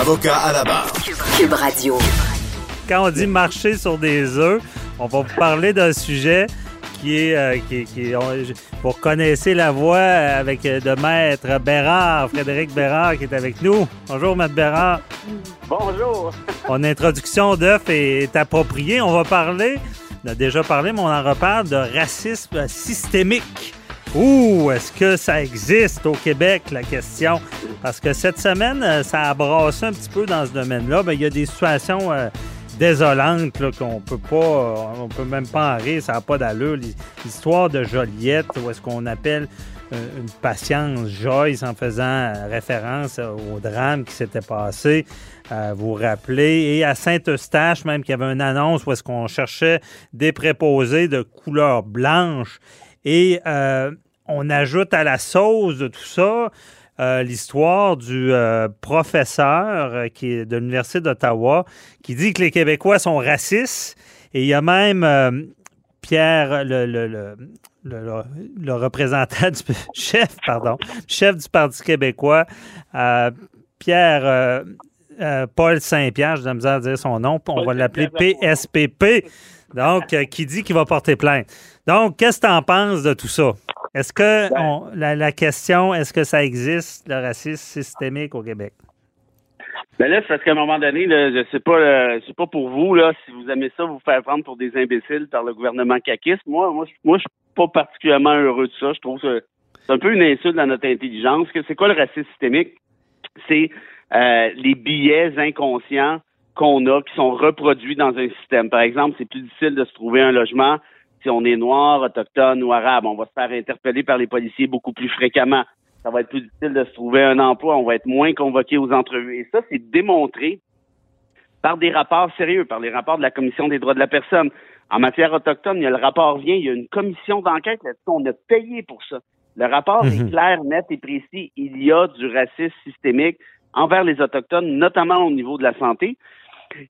Avocat à la barre. QUB Radio. Quand on dit marcher sur des œufs, on va vous parler d'un sujet vous connaissez la voix avec de maître Bérard, Frédéric Bérard, qui est avec nous. Bonjour, maître Bérard. Bonjour. Mon introduction d'œuf est appropriée. On va parler, on a déjà parlé, mais on en reparle, de racisme systémique. Ouh, est-ce que ça existe au Québec, la question? Parce que cette semaine, ça a brassé un petit peu dans ce domaine-là. Bien, il y a des situations désolante là, qu'on peut pas, on peut même pas en rire, ça n'a pas d'allure. L'histoire de Joliette, où est-ce qu'on appelle une patiente Joyce en faisant référence au drame qui s'était passé, vous rappelez, et à Saint-Eustache même qu'il y avait une annonce où est-ce qu'on cherchait des préposés de couleur blanche. Et on ajoute à la sauce de tout ça l'histoire du professeur qui est de l'Université d'Ottawa qui dit que les Québécois sont racistes. Et il y a même Pierre, le représentant du chef du Parti québécois, Pierre-Paul Saint-Pierre, j'ai de la misère à dire son nom, on va l'appeler PSPP, donc qui dit qu'il va porter plainte. Donc, qu'est-ce que tu en penses de tout ça? Est-ce que la question, est-ce que ça existe, le racisme systémique au Québec? Ben là, c'est parce qu'à un moment donné, là, je sais pas pour vous, là, si vous aimez ça, vous faire prendre pour des imbéciles par le gouvernement caquiste. Moi, je suis pas particulièrement heureux de ça. Je trouve que c'est un peu une insulte à notre intelligence. C'est quoi le racisme systémique? C'est les biais inconscients qu'on a, qui sont reproduits dans un système. Par exemple, c'est plus difficile de se trouver un logement si on est noir, autochtone ou arabe. On va se faire interpeller par les policiers beaucoup plus fréquemment. Ça va être plus difficile de se trouver un emploi. On va être moins convoqué aux entrevues. Et ça, c'est démontré par des rapports sérieux, par les rapports de la Commission des droits de la personne. En matière autochtone, il y a le rapport Vient, il y a une commission d'enquête là-dessus. On a payé pour ça. Le rapport est clair, net et précis. Il y a du racisme systémique envers les Autochtones, notamment au niveau de la santé.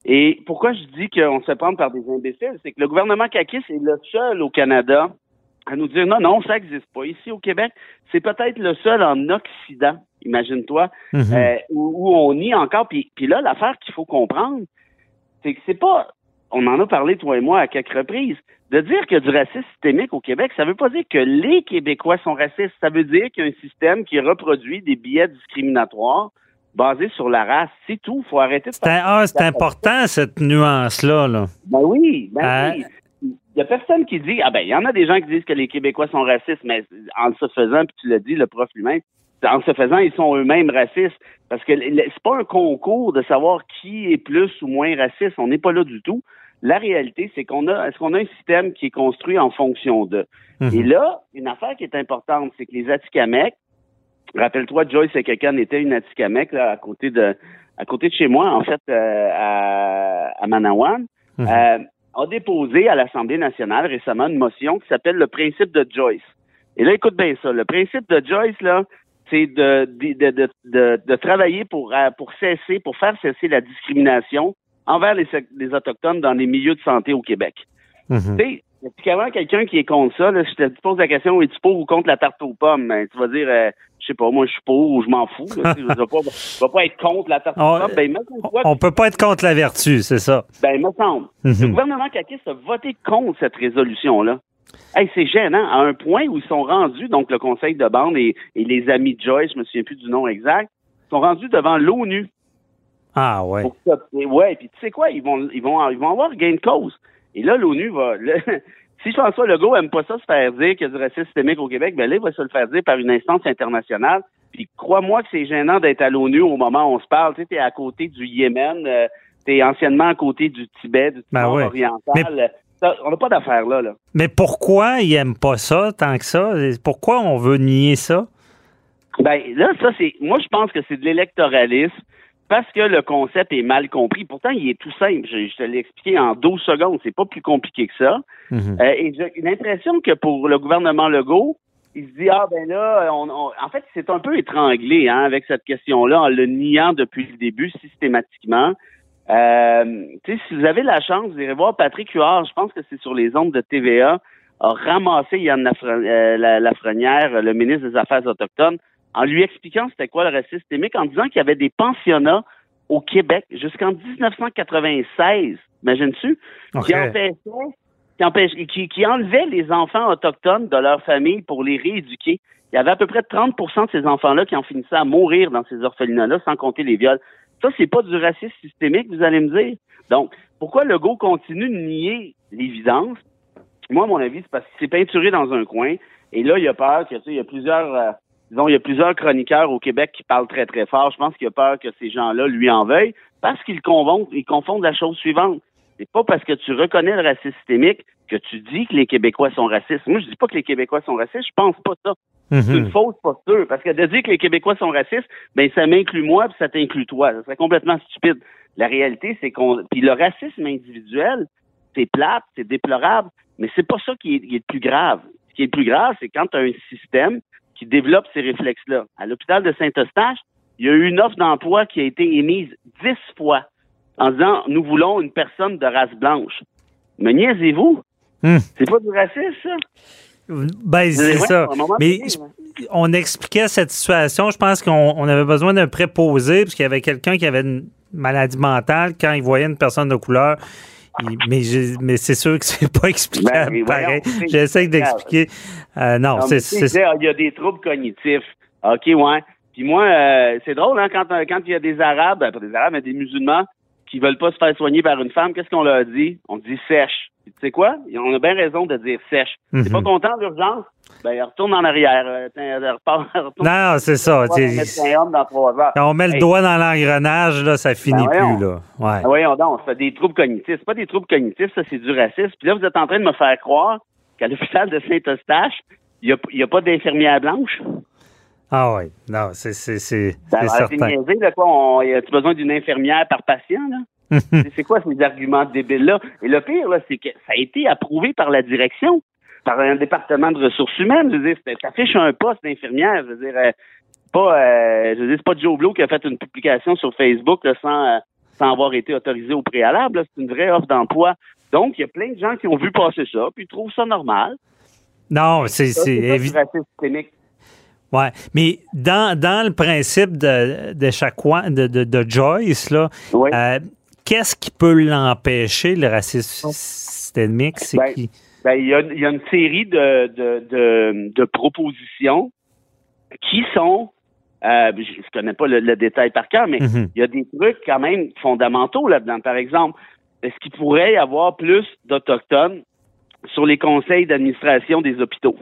Et pourquoi je dis qu'on se prend par des imbéciles, c'est que le gouvernement caquiste est le seul au Canada à nous dire non, ça n'existe pas. Ici, au Québec, c'est peut-être le seul en Occident, imagine-toi, où on nie encore. Puis là, l'affaire qu'il faut comprendre, c'est que c'est pas, on en a parlé, toi et moi, à quelques reprises, de dire qu'il y a du racisme systémique au Québec, ça veut pas dire que les Québécois sont racistes. Ça veut dire qu'il y a un système qui reproduit des biais discriminatoires basé sur la race, c'est tout. Faut arrêter de faire ça. C'est important, cette nuance-là. Là. Ben oui. Il y a personne qui dit... il y en a des gens qui disent que les Québécois sont racistes, mais en se faisant, puis tu l'as dit, le prof lui-même, en se faisant, ils sont eux-mêmes racistes. Parce que c'est pas un concours de savoir qui est plus ou moins raciste. On n'est pas là du tout. La réalité, c'est qu'on a un système qui est construit en fonction de... Et là, une affaire qui est importante, c'est que les Atikamekw, rappelle-toi, Joyce et quelqu'un était une Atikamekw là, à côté de chez moi, en fait, à Manawan, a déposé à l'Assemblée nationale récemment une motion qui s'appelle le principe de Joyce. Et là, écoute bien ça. Le principe de Joyce, là, c'est de travailler pour faire cesser la discrimination envers les Autochtones dans les milieux de santé au Québec. Tu sais, avant quelqu'un qui est contre ça, là, je te pose la question, es-tu pour ou contre la tarte aux pommes? Ben, tu vas dire, je sais pas, moi je suis pour ou je m'en fous. Là, je ne vais pas être contre la tarte aux pommes. On peut pas être contre la vertu, c'est ça. Ben, il me semble. Le gouvernement caquiste a voté contre cette résolution-là. Hey, c'est gênant, à un point où ils sont rendus, donc le conseil de bande et les amis de Joyce, je me souviens plus du nom exact, sont rendus devant l'ONU. Ah ouais. Puis tu sais quoi, ils vont avoir gain de cause. Et là, l'ONU va... si François Legault n'aime pas ça se faire dire qu'il y a du racisme systémique au Québec, ben là, il va se le faire dire par une instance internationale. Puis crois-moi que c'est gênant d'être à l'ONU au moment où on se parle. Tu sais, t'es à côté du Yémen, t'es anciennement à côté du Tibet, du Timor-Oriental. Mais... on n'a pas d'affaires là. Mais pourquoi ils n'aiment pas ça tant que ça? Pourquoi on veut nier ça? Ben là, ça, c'est... Moi, je pense que c'est de l'électoralisme. Parce que le concept est mal compris. Pourtant, il est tout simple. Je te l'ai expliqué en 12 secondes. C'est pas plus compliqué que ça. Mm-hmm. Et j'ai l'impression que pour le gouvernement Legault, il se dit, ah ben là, en fait, c'est un peu étranglé hein, avec cette question-là, en le niant depuis le début systématiquement. Si vous avez la chance, vous irez voir Patrick Huard, je pense que c'est sur les ondes de TVA, a ramassé Yann Lafrenière, le ministre des Affaires autochtones, en lui expliquant c'était quoi le racisme systémique, en disant qu'il y avait des pensionnats au Québec jusqu'en 1996, imagines-tu, okay. qui enlevaient les enfants autochtones de leur famille pour les rééduquer. Il y avait à peu près 30% de ces enfants-là qui en finissaient à mourir dans ces orphelinats-là, sans compter les viols. Ça, c'est pas du racisme systémique, vous allez me dire. Donc, pourquoi Legault continue de nier l'évidence? Moi, à mon avis, c'est parce qu'il s'est peinturé dans un coin, et là, il a peur que, tu sais, il y a plusieurs chroniqueurs au Québec qui parlent très, très fort. Je pense qu'il a peur que ces gens-là lui en veuillent parce qu'ils confondent la chose suivante. C'est pas parce que tu reconnais le racisme systémique que tu dis que les Québécois sont racistes. Moi, je dis pas que les Québécois sont racistes, je pense pas ça. Mm-hmm. C'est une fausse posture, parce que de dire que les Québécois sont racistes, ben ça m'inclut moi puis ça t'inclut toi. Ça serait complètement stupide. La réalité, c'est puis le racisme individuel, c'est plate, c'est déplorable, mais c'est pas ça qui est le plus grave. Ce qui est le plus grave, c'est quand tu as un système qui développe ces réflexes-là. À l'hôpital de Saint-Eustache, il y a eu une offre d'emploi qui a été émise 10 fois en disant « Nous voulons une personne de race blanche ». Me niaisez-vous? C'est pas du racisme, ça? Ben, c'est ça. Mais on expliquait cette situation. Je pense qu'on avait besoin d'un préposé parce qu'il y avait quelqu'un qui avait une maladie mentale quand il voyait une personne de couleur. Mais c'est sûr que c'est pas explicable. Ben, pareil. J'essaie d'expliquer. Non, c'est... Il y a des troubles cognitifs. OK, ouais. Puis moi, c'est drôle, hein, quand il y a des Arabes, et des musulmans qui veulent pas se faire soigner par une femme, qu'est-ce qu'on leur dit? On dit sèche. Tu sais quoi? On a bien raison de dire sèche. Mm-hmm. T'es pas content de l'urgence? Ben, retourne en arrière. Non, c'est ça. On met le doigt dans l'engrenage, là, ça finit plus, là. Ouais. Voyons donc, ça fait des troubles cognitifs. C'est pas des troubles cognitifs, ça, c'est du racisme. Puis là, vous êtes en train de me faire croire qu'à l'hôpital de Saint-Eustache, il n'y a pas d'infirmière blanche. Ah oui, non, c'est certain. C'est niaisé, là, quoi. As-tu besoin d'une infirmière par patient, là? C'est quoi ces arguments débiles-là? Et le pire, là, c'est que ça a été approuvé par la direction, par un département de ressources humaines. Je veux dire, t'affiches un poste d'infirmière. Je veux dire, c'est pas Joe Blow qui a fait une publication sur Facebook là, sans avoir été autorisé au préalable. Là. C'est une vraie offre d'emploi. Donc, il y a plein de gens qui ont vu passer ça, puis ils trouvent ça normal. Non, c'est évident. Oui, mais dans le principe de Joyce, là, oui. Qu'est-ce qui peut l'empêcher, le racisme systémique? Il y a une série de propositions qui sont, je ne connais pas le détail par cœur, mais mm-hmm. Il y a des trucs quand même fondamentaux là-dedans. Par exemple, est-ce qu'il pourrait y avoir plus d'Autochtones sur les conseils d'administration des hôpitaux?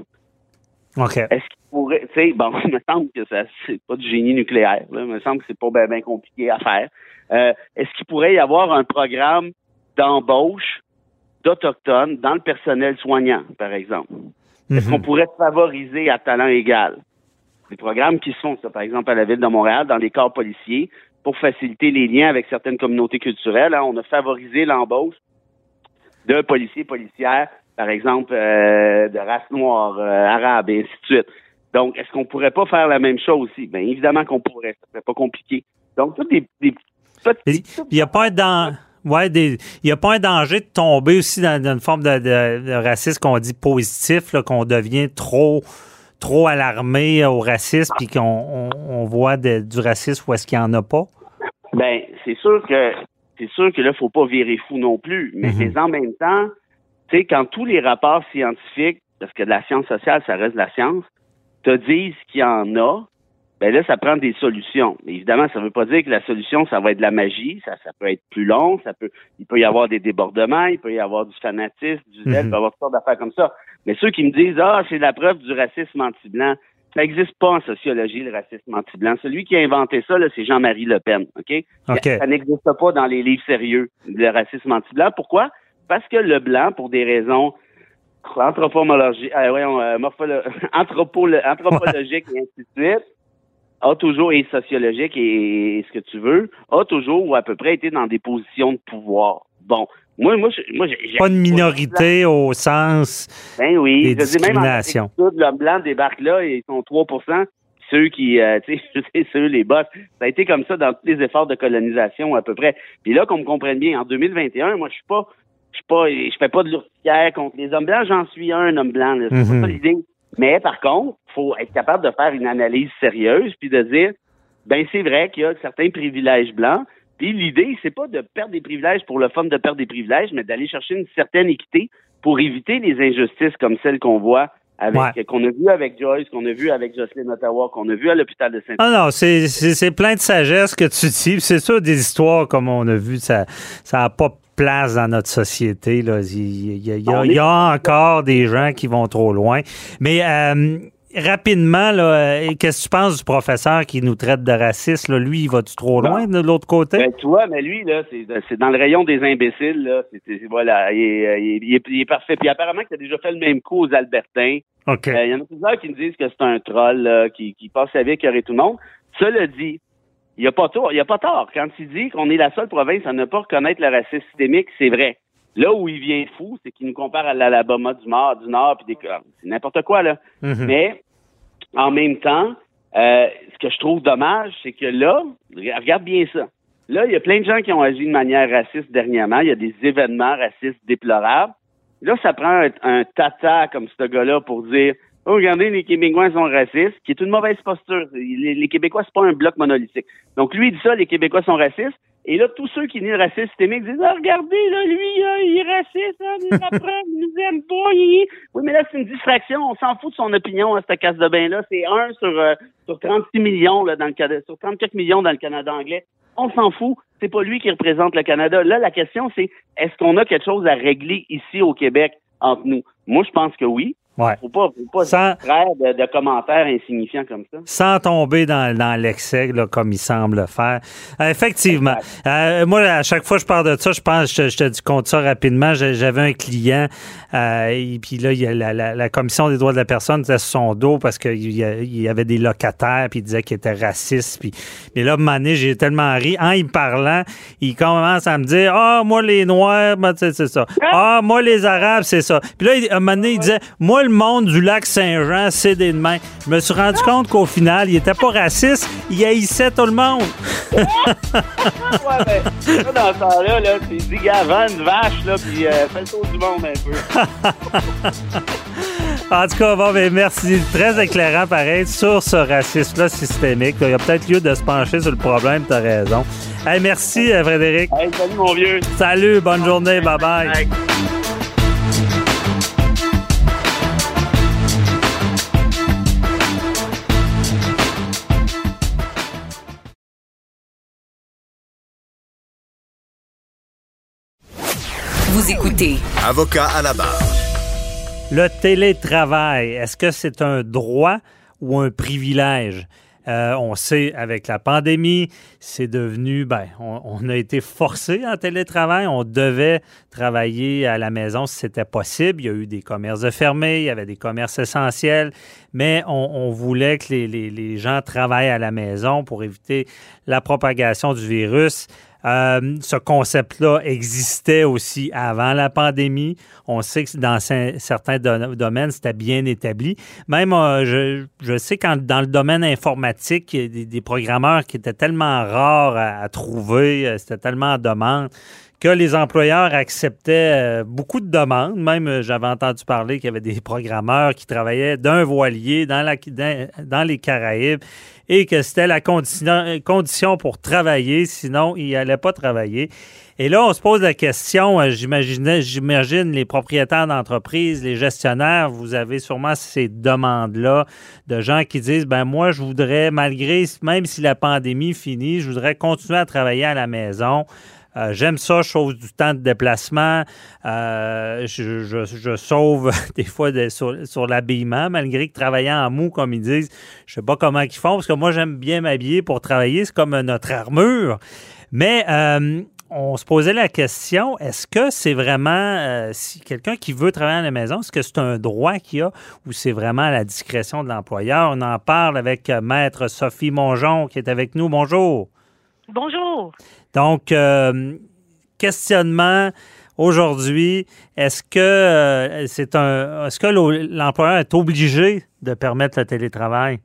OK. Est-ce qu'il pourrait, tu sais, bon, il me semble que ça, c'est pas du génie nucléaire, là. Il me semble que c'est pas bien compliqué à faire. Est-ce qu'il pourrait y avoir un programme d'embauche d'Autochtones dans le personnel soignant, par exemple? Mm-hmm. Est-ce qu'on pourrait favoriser à talent égal? Des programmes qui se font, ça, par exemple, à la Ville de Montréal, dans les corps policiers, pour faciliter les liens avec certaines communautés culturelles, hein. On a favorisé l'embauche de policiers et policières, par exemple, de race noire, arabe, et ainsi de suite. Donc, est-ce qu'on pourrait pas faire la même chose aussi? Bien, évidemment qu'on pourrait. Ça serait pas compliqué. Donc, tout des petites... Il n'y a pas un danger de tomber aussi dans une forme de racisme qu'on dit positif, là, qu'on devient trop alarmé au racisme puis qu'on voit du racisme où est-ce qu'il n'y en a pas? Bien, c'est sûr que là, il ne faut pas virer fou non plus. Mais mm-hmm. En même temps, tu sais, quand tous les rapports scientifiques, parce que de la science sociale, ça reste de la science, te disent qu'il y en a, ben là, ça prend des solutions. Mais évidemment, ça veut pas dire que la solution, ça va être de la magie, ça peut être plus long, il peut y avoir des débordements, il peut y avoir du fanatisme, du zèle, il peut y avoir toutes sortes d'affaires comme ça. Mais ceux qui me disent, c'est la preuve du racisme anti-blanc, ça n'existe pas en sociologie, le racisme anti-blanc. Celui qui a inventé ça, là, c'est Jean-Marie Le Pen, OK? Ça n'existe pas dans les livres sérieux, le racisme anti-blanc. Pourquoi? Parce que le blanc, pour des raisons anthropologiques et ainsi de suite, a toujours, et sociologique et ce que tu veux, a toujours ou à peu près été dans des positions de pouvoir. Bon, moi j'ai pas de minorité au sens des discriminations. Même en fait, l'homme blanc débarque là et ils sont 3%. Ceux qui, tu sais, ceux, les boss, ça a été comme ça dans tous les efforts de colonisation à peu près. Puis là, qu'on me comprenne bien, en 2021, moi, je fais pas de l'urticaire contre les hommes blancs, j'en suis un homme blanc, là. C'est pas ça l'idée. Mais par contre, faut être capable de faire une analyse sérieuse puis de dire, ben c'est vrai qu'il y a certains privilèges blancs. Puis l'idée, c'est pas de perdre des privilèges pour le fun de perdre des privilèges, mais d'aller chercher une certaine équité pour éviter les injustices comme celles qu'on voit. Qu'on a vu avec Joyce, qu'on a vu avec Jocelyne Ottawa, qu'on a vu à l'hôpital de Saint-Pierre. Ah non, c'est plein de sagesse que tu dis. C'est sûr, des histoires comme on a vu, ça n'a pas place dans notre société. Là. Il y a encore des gens qui vont trop loin. Mais rapidement, là, qu'est-ce que tu penses du professeur qui nous traite de raciste? Là? Lui, il va-tu trop loin de l'autre côté? Ben, tu vois, mais lui, là, c'est dans le rayon des imbéciles. Là. Voilà, il est parfait. Puis apparemment, il a déjà fait le même coup aux Albertains. Okay. Il y en a plusieurs qui me disent que c'est un troll là, qui passe sa vie à cœurer tout le monde. Cela dit, il n'y a pas tort. Quand il dit qu'on est la seule province à ne pas reconnaître le racisme systémique, c'est vrai. Là où il vient fou, c'est qu'il nous compare à l'Alabama du Nord, puis des... c'est n'importe quoi, là. Mm-hmm. Mais, en même temps, ce que je trouve dommage, c'est que là, regarde bien ça. Là, il y a plein de gens qui ont agi de manière raciste dernièrement. Il y a des événements racistes déplorables. Là, ça prend un tata comme ce gars-là pour dire « Oh, regardez, les Québécois sont racistes », qui est une mauvaise posture. Les Québécois, c'est pas un bloc monolithique. Donc, lui, il dit ça, les Québécois sont racistes. Et là, tous ceux qui nient le racisme systémique disent « Ah, regardez, là, lui, il est raciste, hein, il nous apprend, il nous aime pas, il... » Oui, mais là, c'est une distraction, on s'en fout de son opinion, hein, cette casse de bain-là. C'est 1 sur 36 millions, là, sur 34 millions dans le Canada anglais. On s'en fout, c'est pas lui qui représente le Canada. Là, la question, c'est « Est-ce qu'on a quelque chose à régler ici au Québec entre nous? » Moi, je pense que oui. Ouais. Faut pas de commentaires insignifiants comme ça. Sans tomber dans l'excès, là, comme il semble le faire. Effectivement. Moi, à chaque fois que je parle de ça, je pense, je te compte ça rapidement. J'avais un client, et puis là, il y a la Commission des droits de la personne était sur son dos parce qu'il y avait des locataires, puis il disait qu'il était raciste. Mais là, à un moment donné, j'ai tellement ri. En y parlant, il commence à me dire « Ah, moi, les Noirs, ben, c'est ça. Ah, moi, les Arabes, c'est ça. » Puis là, à un moment donné, il disait « Moi, le monde du lac Saint-Jean, c'est des mains. » Je me suis rendu compte qu'au final, il était pas raciste, il haïssait tout le monde. Ouais, mais ça, dans ce temps-là, là, tu dis, gars, vends une vache, là, puis fais le tour du monde un peu. En tout cas, bon, ben, merci. Très éclairant, pareil, sur ce racisme-là systémique. Il y a peut-être lieu de se pencher sur le problème, t'as raison. Hey, merci, Frédéric. Hey, salut, mon vieux. Salut, bonne journée, bye-bye. Bye. Vous écoutez Avocat à la barre. Le télétravail, est-ce que c'est un droit ou un privilège? On sait, avec la pandémie, c'est devenu... on a été forcé en télétravail. On devait travailler à la maison si c'était possible. Il y a eu des commerces de fermés, il y avait des commerces essentiels, mais on voulait que les gens travaillent à la maison pour éviter la propagation du virus. Ce concept-là existait aussi avant la pandémie. On sait que dans certains domaines, c'était bien établi. Même, je sais que dans le domaine informatique, il y a des programmeurs qui étaient tellement rares à trouver, c'était tellement en demande, que les employeurs acceptaient beaucoup de demandes. Même, j'avais entendu parler qu'il y avait des programmeurs qui travaillaient d'un voilier dans les Caraïbes et que c'était la condition pour travailler, sinon ils n'allaient pas travailler. Et là, on se pose la question, j'imagine les propriétaires d'entreprises, les gestionnaires, vous avez sûrement ces demandes-là de gens qui disent, ben moi, je voudrais, même si la pandémie finit, je voudrais continuer à travailler à la maison. J'aime ça, je sauve du temps de déplacement, je sauve des fois sur l'habillement, malgré que travaillant en mou, comme ils disent, je sais pas comment ils font, parce que moi j'aime bien m'habiller pour travailler, c'est comme notre armure. Mais on se posait la question, est-ce que c'est vraiment, si quelqu'un qui veut travailler à la maison, est-ce que c'est un droit qu'il a ou c'est vraiment à la discrétion de l'employeur? On en parle avec Maître Sophie Mongeon qui est avec nous. Bonjour. Bonjour. Donc, questionnement aujourd'hui, est-ce que l'employeur est obligé de permettre le télétravail?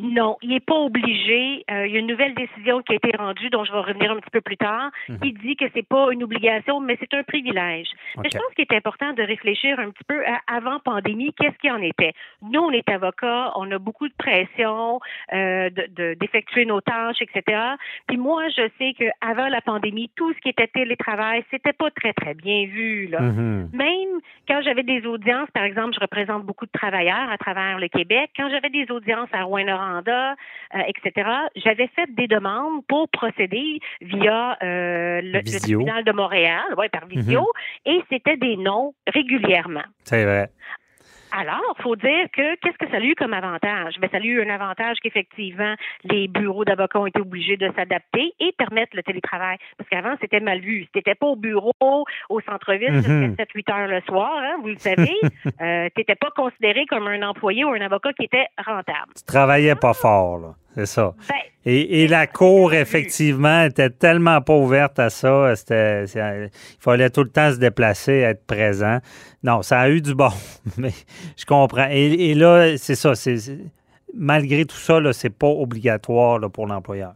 Non, il n'est pas obligé. Il y a une nouvelle décision qui a été rendue, dont je vais revenir un petit peu plus tard, qui dit que c'est pas une obligation, mais c'est un privilège. Okay. Mais je pense qu'il est important de réfléchir un petit peu à, avant pandémie, qu'est-ce qu'il en était. Nous, on est avocats, on a beaucoup de pression d'effectuer nos tâches, etc. Puis moi, je sais qu'avant la pandémie, tout ce qui était télétravail, c'était pas très, très bien vu, là. Mm-hmm. Même quand j'avais des audiences, par exemple, je représente beaucoup de travailleurs à travers le Québec, quand j'avais des audiences à Rouyn-Noranda, etc. J'avais fait des demandes pour procéder via le tribunal de Montréal, par visio, et c'était des noms régulièrement. C'est vrai. Alors, il faut dire que qu'est-ce que ça a eu comme avantage? Bien, ça a eu un avantage qu'effectivement, les bureaux d'avocats ont été obligés de s'adapter et permettre le télétravail. Parce qu'avant, c'était mal vu. Si tu n'étais pas au bureau, au centre-ville, jusqu'à 7-8 heures le soir, hein, vous le savez, tu n'étais pas considéré comme un employé ou un avocat qui était rentable. Tu travaillais pas fort, là. C'est ça. Ben, et la cour, effectivement, était tellement pas ouverte à ça. Il fallait tout le temps se déplacer, être présent. Non, ça a eu du bon, mais je comprends. Et là, c'est ça. Malgré tout ça, là, c'est pas obligatoire là, pour l'employeur.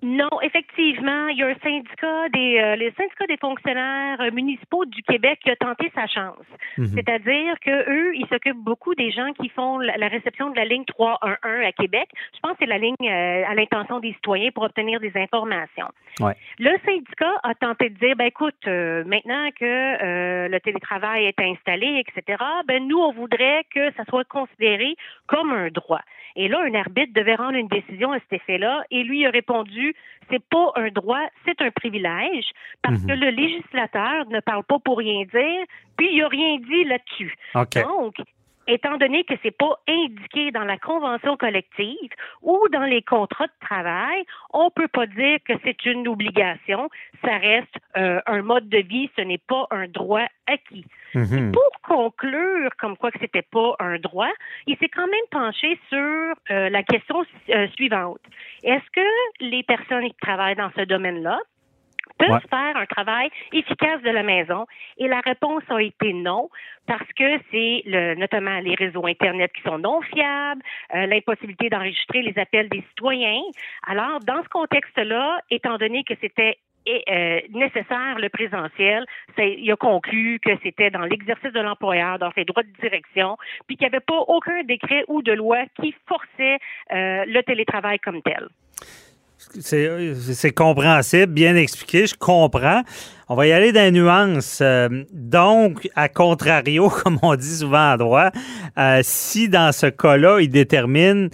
Non, effectivement, il y a un syndicat les syndicats des fonctionnaires municipaux du Québec qui a tenté sa chance. Mm-hmm. C'est-à-dire que eux, ils s'occupent beaucoup des gens qui font la réception de la ligne 311 à Québec. Je pense que c'est la ligne à l'intention des citoyens pour obtenir des informations. Ouais. Le syndicat a tenté de dire, maintenant que le télétravail est installé, etc., nous, on voudrait que ça soit considéré comme un droit. Et là, un arbitre devait rendre une décision à cet effet-là, et lui a répondu, c'est pas un droit, c'est un privilège, parce que le législateur ne parle pas pour rien dire, puis il n'a rien dit là-dessus. Okay. Donc, étant donné que c'est pas indiqué dans la convention collective ou dans les contrats de travail, on peut pas dire que c'est une obligation. Ça reste un mode de vie, ce n'est pas un droit acquis. Mm-hmm. Pour conclure, comme quoi que c'était pas un droit, il s'est quand même penché sur la question suivante. Est-ce que les personnes qui travaillent dans ce domaine-là peuvent faire un travail efficace de la maison? Et la réponse a été non, parce que c'est notamment les réseaux Internet qui sont non fiables, l'impossibilité d'enregistrer les appels des citoyens. Alors, dans ce contexte-là, étant donné que c'était nécessaire le présentiel, il a conclu que c'était dans l'exercice de l'employeur, dans ses droits de direction, puis qu'il n'y avait pas aucun décret ou de loi qui forçait le télétravail comme tel. C'est compréhensible, bien expliqué, je comprends. On va y aller dans les nuances. Donc, à contrario, comme on dit souvent en droit, si dans ce cas-là, il détermine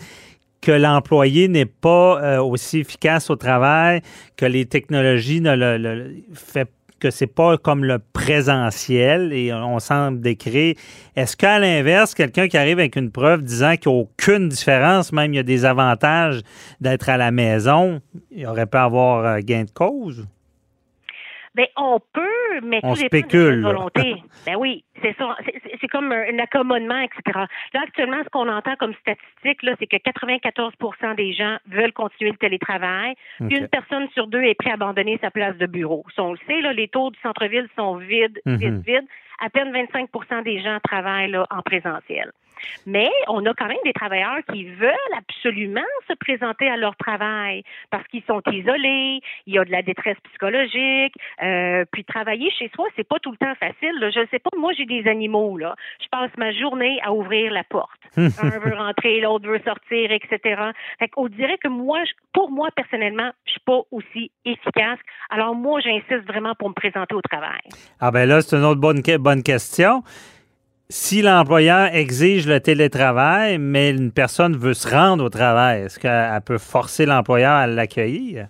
que l'employé n'est pas aussi efficace au travail, que les technologies ne le font pas, que c'est pas comme le présentiel et on semble décrire. Est-ce qu'à l'inverse, quelqu'un qui arrive avec une preuve disant qu'il n'y a aucune différence, même il y a des avantages d'être à la maison, il aurait pu avoir gain de cause? Bien, on peut, mais tout dépend de notre volonté. Ben oui, c'est ça. C'est comme un accommodement, etc. Là, actuellement, ce qu'on entend comme statistique, là, c'est que 94% des gens veulent continuer le télétravail. Okay. Une personne sur deux est prête à abandonner sa place de bureau. Si on le sait, là, les tours du centre-ville sont vides, vides. À peine 25% des gens travaillent là, en présentiel. Mais on a quand même des travailleurs qui veulent absolument se présenter à leur travail parce qu'ils sont isolés, il y a de la détresse psychologique, puis travailler chez soi, c'est pas tout le temps facile. Là. Je ne sais pas, moi j'ai des animaux, là. Je passe ma journée à ouvrir la porte. Un veut rentrer, l'autre veut sortir, etc. Fait qu'on dirait que pour moi personnellement, je suis pas aussi efficace. Alors moi, j'insiste vraiment pour me présenter au travail. Ah ben là, c'est une autre bonne question. Si l'employeur exige le télétravail, mais une personne veut se rendre au travail, est-ce qu'elle peut forcer l'employeur à l'accueillir?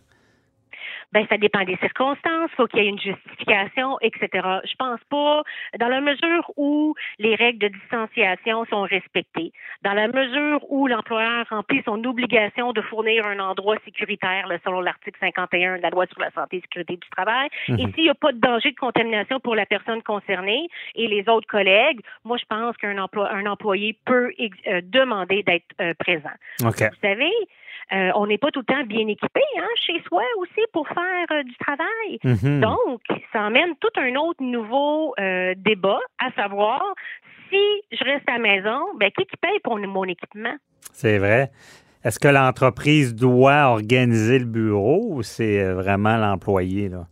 ben ça dépend des circonstances, faut qu'il y ait une justification, etc. Je pense pas, dans la mesure où les règles de distanciation sont respectées, dans la mesure où l'employeur remplit son obligation de fournir un endroit sécuritaire, là, selon l'article 51 de la loi sur la santé et sécurité du travail, et s'il n'y a pas de danger de contamination pour la personne concernée et les autres collègues, moi je pense qu'un employé peut demander d'être présent. Okay. Vous savez, on n'est pas tout le temps bien équipé, hein, chez soi aussi pour faire du travail. Mm-hmm. Donc, ça emmène tout un autre nouveau débat, à savoir, si je reste à la maison, ben qui paye pour mon équipement? C'est vrai. Est-ce que l'entreprise doit organiser le bureau ou c'est vraiment l'employé, là?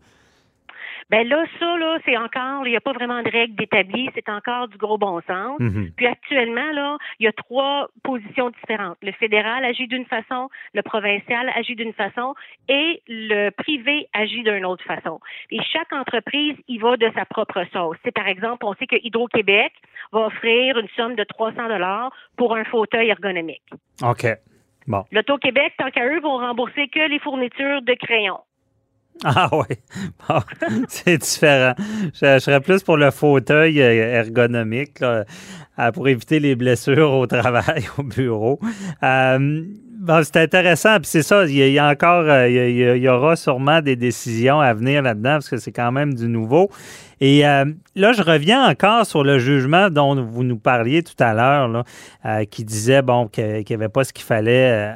Ben là, ça, là, c'est encore, il n'y a pas vraiment de règle d'établi, c'est encore du gros bon sens. Mm-hmm. Puis actuellement, là, il y a trois positions différentes. Le fédéral agit d'une façon, le provincial agit d'une façon et le privé agit d'une autre façon. Et chaque entreprise y va de sa propre sauce. C'est par exemple, on sait que Hydro-Québec va offrir une somme de 300 $ pour un fauteuil ergonomique. OK. Bon. L'Auto-Québec, tant qu'à eux, vont rembourser que les fournitures de crayons. Ah oui, bon, c'est différent. Je serais plus pour le fauteuil ergonomique là, pour éviter les blessures au travail, au bureau. Bon, c'est intéressant, puis c'est ça, il y aura sûrement des décisions à venir là-dedans parce que c'est quand même du nouveau. Et là, je reviens encore sur le jugement dont vous nous parliez tout à l'heure, là, qui disait bon qu'il n'y avait pas ce qu'il fallait,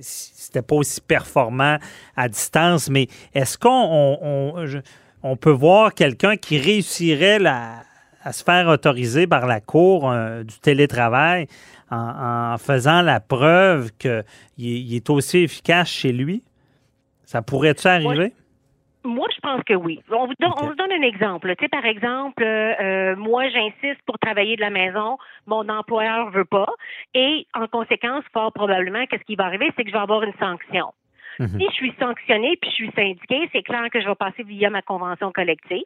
c'était pas aussi performant à distance. Mais est-ce qu'on peut voir quelqu'un qui réussirait à se faire autoriser par la Cour du télétravail en faisant la preuve qu'il est aussi efficace chez lui? Ça pourrait-tu arriver? Oui. Moi, je pense que oui. On se donne un exemple. Tu sais, par exemple, moi, j'insiste pour travailler de la maison. Mon employeur veut pas. Et en conséquence, fort probablement, qu'est-ce qui va arriver, c'est que je vais avoir une sanction. Mm-hmm. Si je suis sanctionnée puis je suis syndiquée, c'est clair que je vais passer via ma convention collective.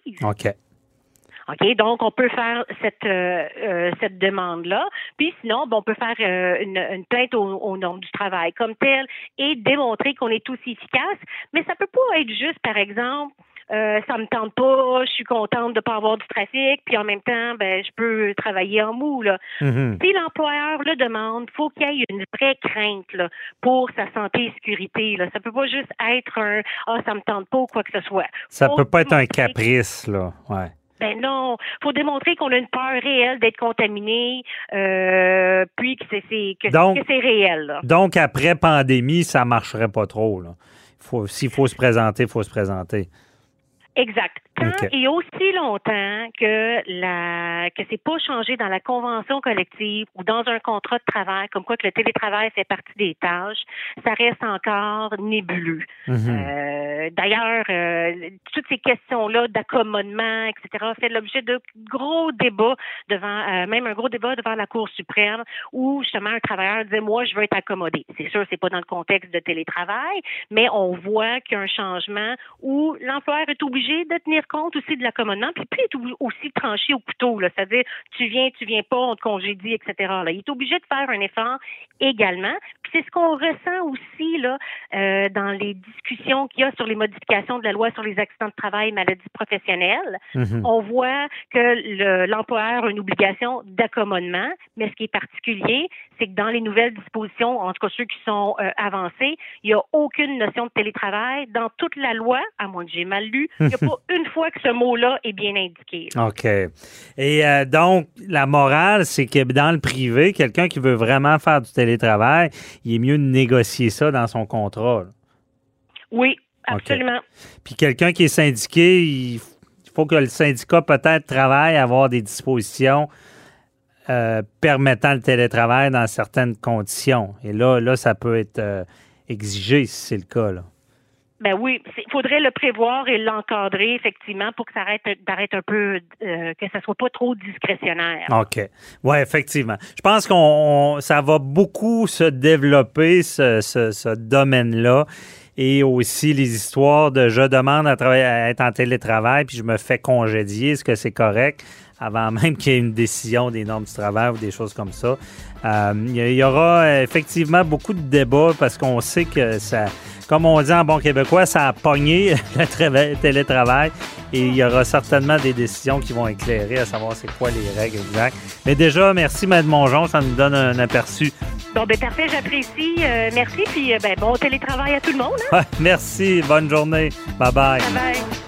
OK, donc on peut faire cette demande-là. Puis sinon, on peut faire une plainte au nom du travail comme tel et démontrer qu'on est tous efficaces. Mais ça peut pas être juste, par exemple, ça me tente pas, je suis contente de pas avoir du trafic, puis en même temps, ben je peux travailler en mou, là. Mm-hmm. Si l'employeur le demande, faut qu'il y ait une vraie crainte là, pour sa santé et sécurité. Là. Ça peut pas juste être un « ah, ça me tente pas » ou quoi que ce soit. Ça peut pas être un caprice, là, ouais. Ben non, faut démontrer qu'on a une peur réelle d'être contaminé, puis que c'est réel. Là. Donc, après pandémie, ça marcherait pas trop. Là. S'il faut se présenter, il faut se présenter. Exact. Tant et aussi longtemps que c'est pas changé dans la convention collective ou dans un contrat de travail, comme quoi que le télétravail fait partie des tâches, ça reste encore nébuleux. Mm-hmm. D'ailleurs, toutes ces questions-là d'accommodement, etc., fait l'objet de gros débats même un gros débat devant la Cour suprême où justement un travailleur disait « moi, je veux être accommodé ». C'est sûr, c'est pas dans le contexte de télétravail, mais on voit qu'il y a un changement où l'employeur est obligé de tenir compte aussi de l'accommodement, puis il est aussi tranché au couteau, là, c'est-à-dire tu viens pas, on te congédie, etc. Là. Il est obligé de faire un effort également, puis c'est ce qu'on ressent aussi là dans les discussions qu'il y a sur les modifications de la loi sur les accidents de travail et maladies professionnelles. Mm-hmm. On voit que l'employeur a une obligation d'accommodement, mais ce qui est particulier, c'est que dans les nouvelles dispositions, en tout cas ceux qui sont avancés, il n'y a aucune notion de télétravail. Dans toute la loi, à moins que j'ai mal lu, il n'y a pas une fois que ce mot-là est bien indiqué. Là. OK. Et donc, la morale, c'est que dans le privé, quelqu'un qui veut vraiment faire du télétravail, il est mieux de négocier ça dans son contrat. Là. Oui, absolument. Okay. Puis quelqu'un qui est syndiqué, il faut que le syndicat peut-être travaille à avoir des dispositions permettant le télétravail dans certaines conditions. Et là ça peut être exigé si c'est le cas, là. Ben oui, il faudrait le prévoir et l'encadrer, effectivement, pour que ça arrête un peu, que ça soit pas trop discrétionnaire. OK. Oui, effectivement. Je pense qu'on ça va beaucoup se développer, ce domaine-là, et aussi les histoires de « je demande à être en télétravail, puis je me fais congédier, est-ce que c'est correct ?» avant même qu'il y ait une décision des normes du travail ou des choses comme ça. Il y aura effectivement beaucoup de débats parce qu'on sait que ça comme on dit en bon québécois, ça a pogné le télétravail et il y aura certainement des décisions qui vont éclairer à savoir c'est quoi les règles exactes. Mais déjà, merci Mme Mongeon, ça nous donne un aperçu. Bon, ben parfait, j'apprécie. Merci, puis bon télétravail à tout le monde. Hein? Merci, bonne journée. Bye-bye. Bye-bye.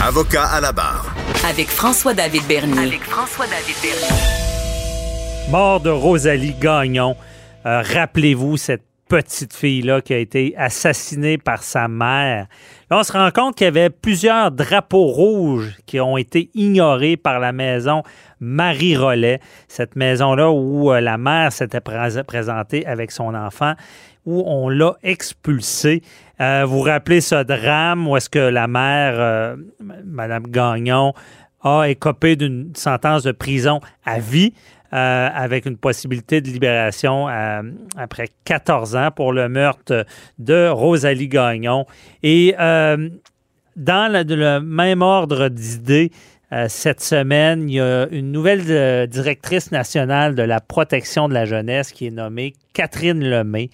Avocat à la barre. Avec François-David Bernier. Mort de Rosalie Gagnon. Rappelez-vous cette petite fille-là qui a été assassinée par sa mère. Là, on se rend compte qu'il y avait plusieurs drapeaux rouges qui ont été ignorés par la maison Marie-Rollet. Cette maison-là où la mère s'était présentée avec son enfant, où on l'a expulsée. Vous rappelez ce drame où est-ce que la mère, Mme Gagnon, a écopé d'une sentence de prison à vie avec une possibilité de libération après 14 ans pour le meurtre de Rosalie Gagnon. Et dans le même ordre d'idées, cette semaine, il y a une nouvelle directrice nationale de la protection de la jeunesse qui est nommée Catherine Lemay.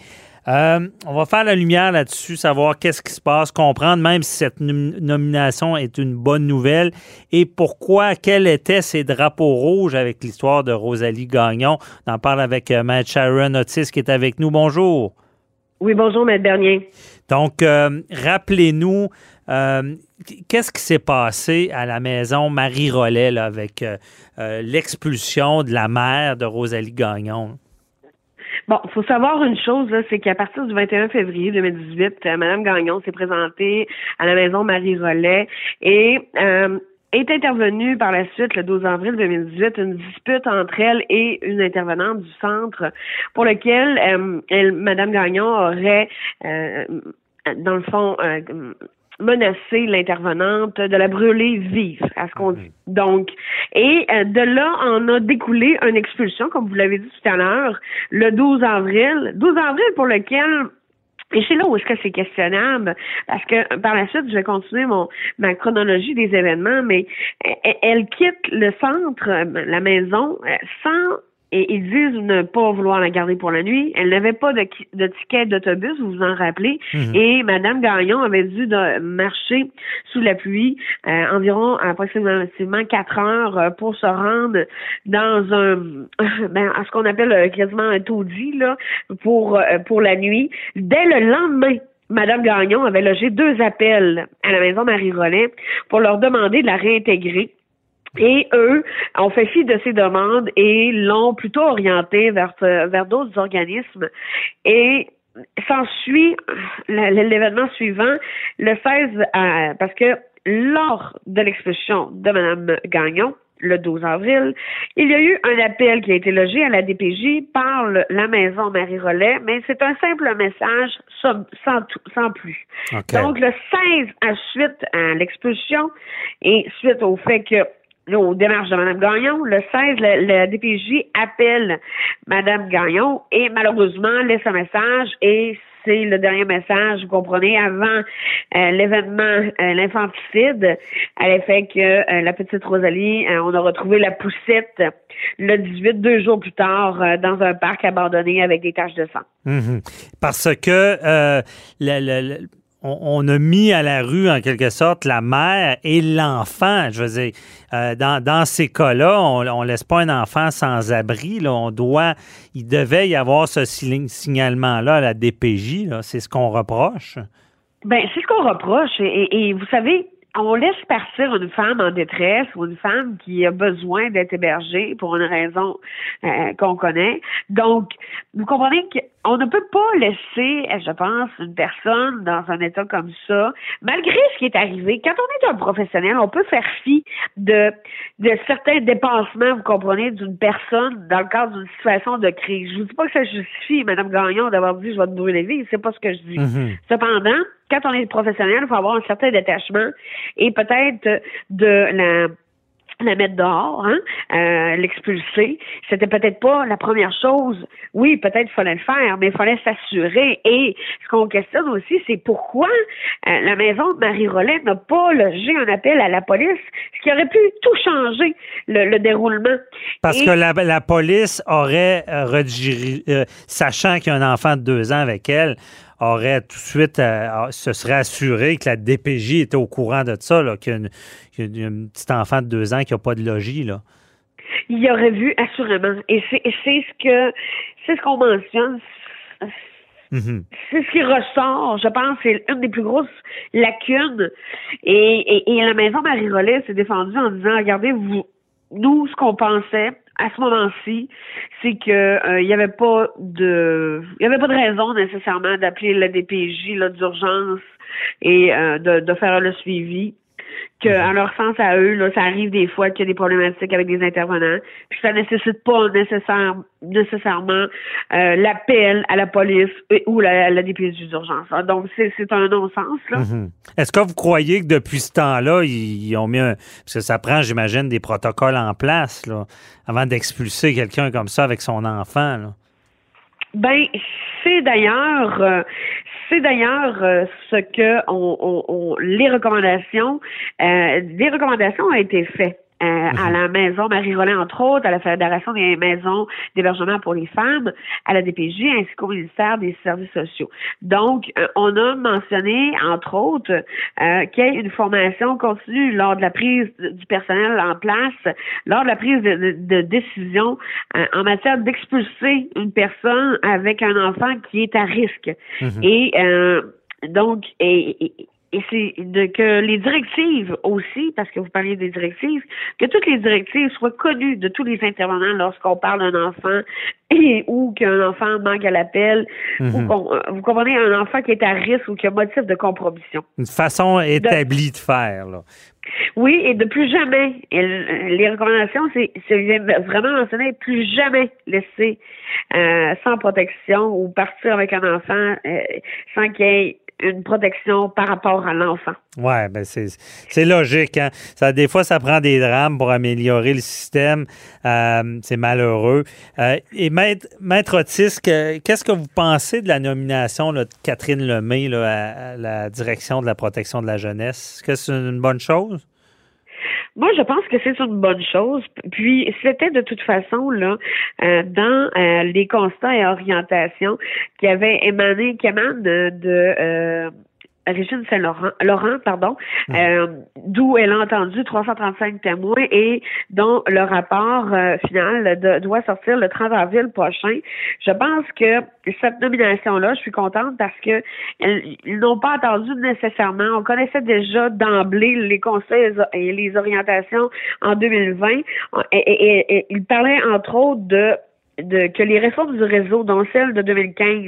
On va faire la lumière là-dessus, savoir qu'est-ce qui se passe, comprendre même si cette nomination est une bonne nouvelle et pourquoi, quels étaient ces drapeaux rouges avec l'histoire de Rosalie Gagnon. On en parle avec Maître Sharon Otis qui est avec nous. Bonjour. Oui, bonjour, Maître Bernier. Donc, rappelez-nous, qu'est-ce qui s'est passé à la maison Marie-Rollet là, avec l'expulsion de la mère de Rosalie Gagnon? Bon, il faut savoir une chose, là, c'est qu'à partir du 21 février 2018, Mme Gagnon s'est présentée à la maison Marie-Rollet et est intervenue par la suite, le 12 avril 2018, une dispute entre elle et une intervenante du centre pour lequel Mme Gagnon aurait, dans le fond... menacer l'intervenante de la brûler vive, à ce qu'on dit. Donc, et de là, on a découlé une expulsion, comme vous l'avez dit tout à l'heure, le 12 avril pour lequel... Et c'est là où est-ce que c'est questionnable, parce que par la suite, je vais continuer ma chronologie des événements, mais elle quitte le centre, la maison, sans... Et ils disent ne pas vouloir la garder pour la nuit. Elle n'avait pas de ticket d'autobus, vous vous en rappelez. Mm-hmm. Et Mme Gagnon avait dû marcher sous la pluie environ approximativement 4 heures pour se rendre dans à ce qu'on appelle quasiment un taudis là pour la nuit. Dès le lendemain, Mme Gagnon avait logé 2 appels à la maison Marie-Rollet pour leur demander de la réintégrer. Et eux ont fait fi de ces demandes et l'ont plutôt orienté vers d'autres organismes. Et s'ensuit l'événement suivant, le 16, parce que lors de l'expulsion de Mme Gagnon, le 12 avril, il y a eu un appel qui a été logé à la DPJ par la maison Marie-Rollet, mais c'est un simple message sans plus. Okay. Donc, le 16, suite à l'expulsion et suite au fait que aux démarches de Mme Gagnon, le 16, la DPJ appelle Mme Gagnon et malheureusement laisse un message et c'est le dernier message, vous comprenez, avant l'événement, l'infanticide, à l'effet que la petite Rosalie, on a retrouvé la poussette le 18, 2 jours plus tard, dans un parc abandonné avec des taches de sang. Mm-hmm. Parce que on a mis à la rue, en quelque sorte, la mère et l'enfant. Je veux dire, dans ces cas-là, on laisse pas un enfant sans abri. Là. Il devait y avoir ce signalement-là à la DPJ. Là. C'est ce qu'on reproche. Bien, c'est ce qu'on reproche. Et vous savez... On laisse partir une femme en détresse ou une femme qui a besoin d'être hébergée pour une raison qu'on connaît. Donc, vous comprenez qu'on ne peut pas laisser, je pense, une personne dans un état comme ça, malgré ce qui est arrivé. Quand on est un professionnel, on peut faire fi de certains dépassements, vous comprenez, d'une personne dans le cadre d'une situation de crise. Je vous dis pas que ça justifie, Mme Gagnon, d'avoir dit « je vais te brûler vive », c'est pas ce que je dis. Mm-hmm. Cependant, quand on est professionnel, il faut avoir un certain détachement et peut-être de la la mettre dehors, hein, l'expulser, c'était peut-être pas la première chose. Oui, peut-être fallait le faire, mais il fallait s'assurer. Et ce qu'on questionne aussi, c'est pourquoi la maison de Marie-Rollet n'a pas logé un appel à la police, ce qui aurait pu tout changer, le déroulement. Parce que la police aurait sachant qu'il y a un enfant de 2 ans avec elle, aurait tout de suite, se serait assuré que la DPJ était au courant de ça, là, qu'il y a une petite enfant de 2 ans qui n'a pas de logis, là. Il y aurait vu, assurément. Et c'est ce qu'on mentionne. Mm-hmm. C'est ce qui ressort, je pense, c'est une des plus grosses lacunes. Et la Maison Marie-Rollet s'est défendue en disant, regardez, nous, ce qu'on pensait, à ce moment-ci, c'est que il y avait pas de raison nécessairement d'appeler la DPJ là, d'urgence et de faire le suivi. Que à leur sens à eux, là, ça arrive des fois qu'il y a des problématiques avec des intervenants, puis ça nécessite pas nécessairement l'appel à la police ou la DPJ d'urgence. Donc c'est un non-sens, là. Mm-hmm. Est-ce que vous croyez que depuis ce temps-là, ils ont mis parce que ça prend, j'imagine, des protocoles en place là, avant d'expulser quelqu'un comme ça avec son enfant, là? Ben, c'est d'ailleurs ce que les recommandations ont été faites à la Maison Marie-Rollet, entre autres, à la Fédération des maisons d'hébergement pour les femmes, à la DPJ, ainsi qu'au ministère des Services sociaux. Donc, on a mentionné, entre autres, qu'il y ait une formation continue lors de la prise du personnel en place, lors de la prise de décision en matière d'expulser une personne avec un enfant qui est à risque. Mm-hmm. Et c'est que les directives aussi, parce que vous parliez des directives, que toutes les directives soient connues de tous les intervenants lorsqu'on parle d'un enfant ou qu'un enfant manque à l'appel, mm-hmm. ou vous comprenez, un enfant qui est à risque ou qui a motif de compromission. Une façon établie de faire, là. Oui, et de plus jamais. Les recommandations, c'est vraiment mentionné, plus jamais laisser sans protection ou partir avec un enfant sans qu'il y ait une protection par rapport à l'enfant. Oui, bien c'est logique. Hein? Ça, des fois, ça prend des drames pour améliorer le système. C'est malheureux. Et Maître Otis, qu'est-ce que vous pensez de la nomination là, de Catherine Lemay là, à la direction de la protection de la jeunesse? Est-ce que c'est une bonne chose? Moi, je pense que c'est une bonne chose. Puis, c'était de toute façon là dans les constats et orientations qui émanent de Régine Laurent, d'où elle a entendu 335 témoins et dont le rapport final doit sortir le 30 avril prochain. Je pense que cette nomination-là, je suis contente parce que ils n'ont pas attendu nécessairement. On connaissait déjà d'emblée les conseils et les orientations en 2020 et ils parlaient entre autres que les réformes du réseau, dont celle de 2015,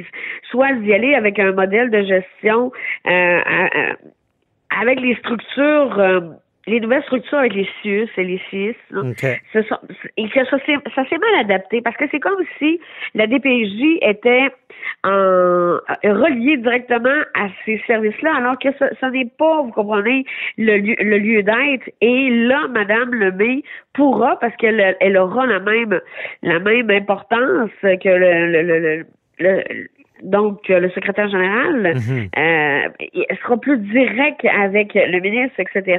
soit d'y aller avec un modèle de gestion avec les structures, les nouvelles structures avec les CIUSSS et les CISSS, okay. Et que ça s'est mal adapté, parce que c'est comme si la DPJ était relié directement à ces services-là, alors que ce n'est pas, vous comprenez, le lieu d'être. Et là, Madame Lemay pourra, parce qu'elle aura la même importance que donc, le secrétaire général il sera plus direct avec le ministre, etc.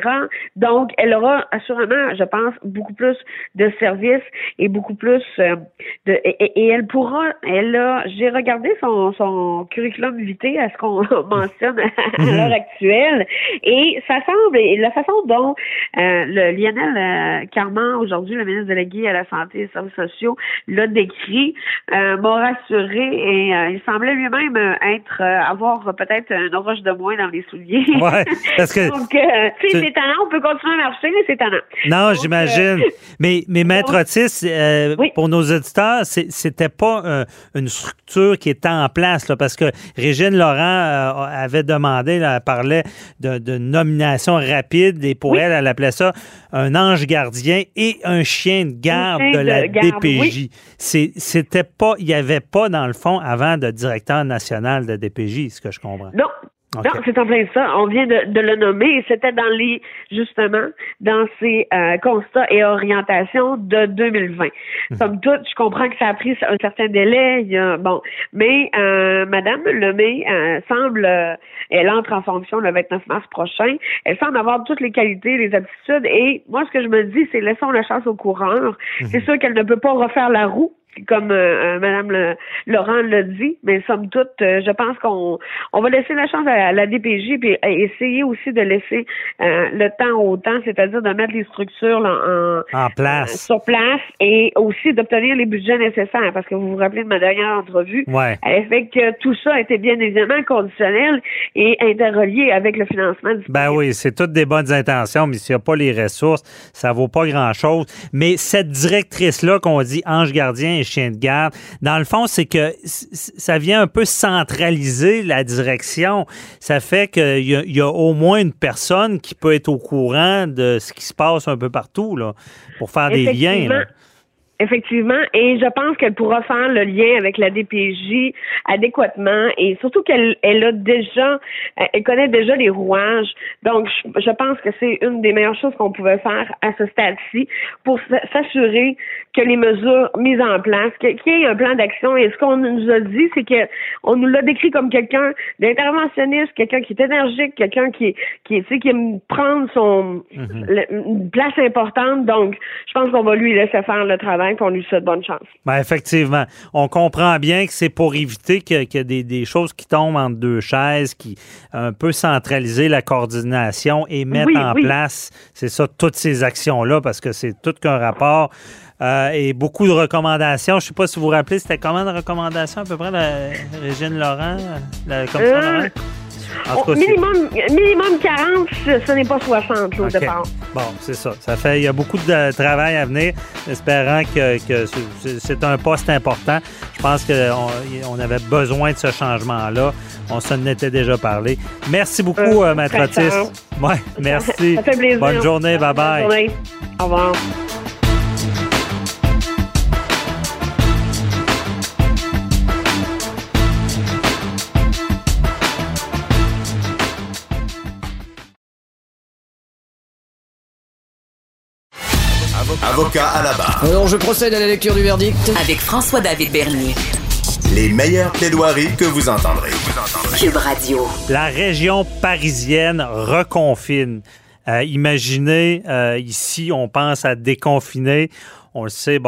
Donc, elle aura assurément, je pense, beaucoup plus de services et beaucoup plus et elle pourra. J'ai regardé son curriculum vitae à ce qu'on mentionne à l'heure actuelle, et ça semble, et la façon dont Lionel Carman, aujourd'hui le ministre délégué à la Santé et aux Services sociaux, l'a décrit, m'a rassuré, et il semblait lui-même avoir peut-être une roche de moins dans les souliers. Ouais, parce que donc, tu sais, c'est étonnant, on peut continuer à marcher, mais c'est étonnant. Non, donc, j'imagine. Mais Maître Otis, oui. Pour nos auditeurs, c'était pas une structure qui était en place, là, parce que Régine Laurent avait demandé, là, elle parlait de nomination rapide, et pour elle, elle appelait ça un ange gardien et un chien de garde de la DPJ. Oui. C'était pas, il n'y avait pas, dans le fond, avant de directeur national de DPJ, ce que je comprends. Non. Okay. Non, c'est en plein ça. On vient de le nommer et c'était dans les, justement, dans ces constats et orientations de 2020. Comme tout, je comprends que ça a pris un certain délai. Mais Madame Lemay elle entre en fonction le 29 mars prochain. Elle semble avoir toutes les qualités, les aptitudes et moi, ce que je me dis, c'est laissons la chasse aux coureurs. C'est sûr qu'elle ne peut pas refaire la roue. Comme Mme Laurent l'a dit, mais somme toute, je pense qu'on va laisser la chance à la DPJ puis essayer aussi de laisser le temps au temps, c'est-à-dire de mettre les structures là, en place. Sur place et aussi d'obtenir les budgets nécessaires, parce que vous vous rappelez de ma dernière entrevue, elle fait que tout ça était bien évidemment conditionnel et interrelié avec le financement du pays. Oui, c'est toutes des bonnes intentions, mais s'il n'y a pas les ressources, ça ne vaut pas grand-chose. Mais cette directrice-là qu'on dit ange gardien chien de garde. Dans le fond, c'est que ça vient un peu centraliser la direction. Ça fait qu'il y a au moins une personne qui peut être au courant de ce qui se passe un peu partout, là, pour faire des liens, là. Effectivement, et je pense qu'elle pourra faire le lien avec la DPJ adéquatement et surtout qu'elle connaît déjà les rouages. Donc, je pense que c'est une des meilleures choses qu'on pouvait faire à ce stade-ci pour s'assurer que les mesures mises en place, qu'il y ait un plan d'action. Et ce qu'on nous a dit, c'est qu'on nous l'a décrit comme quelqu'un d'interventionniste, quelqu'un qui est énergique, quelqu'un qui aime prendre une place importante. Donc, je pense qu'on va lui laisser faire le travail. Qu'on lui souhaite bonne chance. Effectivement. On comprend bien que c'est pour éviter qu'il y ait des choses qui tombent entre deux chaises, qui un peu centraliser la coordination et mettre en place, c'est ça, toutes ces actions-là, parce que c'est tout qu'un rapport et beaucoup de recommandations. Je ne sais pas si vous vous rappelez, c'était combien de recommandations à peu près, Régine Laurent, la commission Laurent? Minimum 40, ce n'est pas 60 au départ. Bon, c'est ça. Il y a beaucoup de travail à venir, espérant que c'est un poste important. Je pense qu'on avait besoin de ce changement-là. On s'en était déjà parlé. Merci beaucoup, Maître Otis. Merci. Ça fait plaisir. Bonne journée. Bye-bye. Bonne journée. Au revoir. Avocat à la barre. Alors, je procède à la lecture du verdict avec François-David Bernier. Les meilleures plaidoiries que vous entendrez. QUB Radio. La région parisienne reconfine. Imaginez, ici, on pense à déconfiner. On le sait,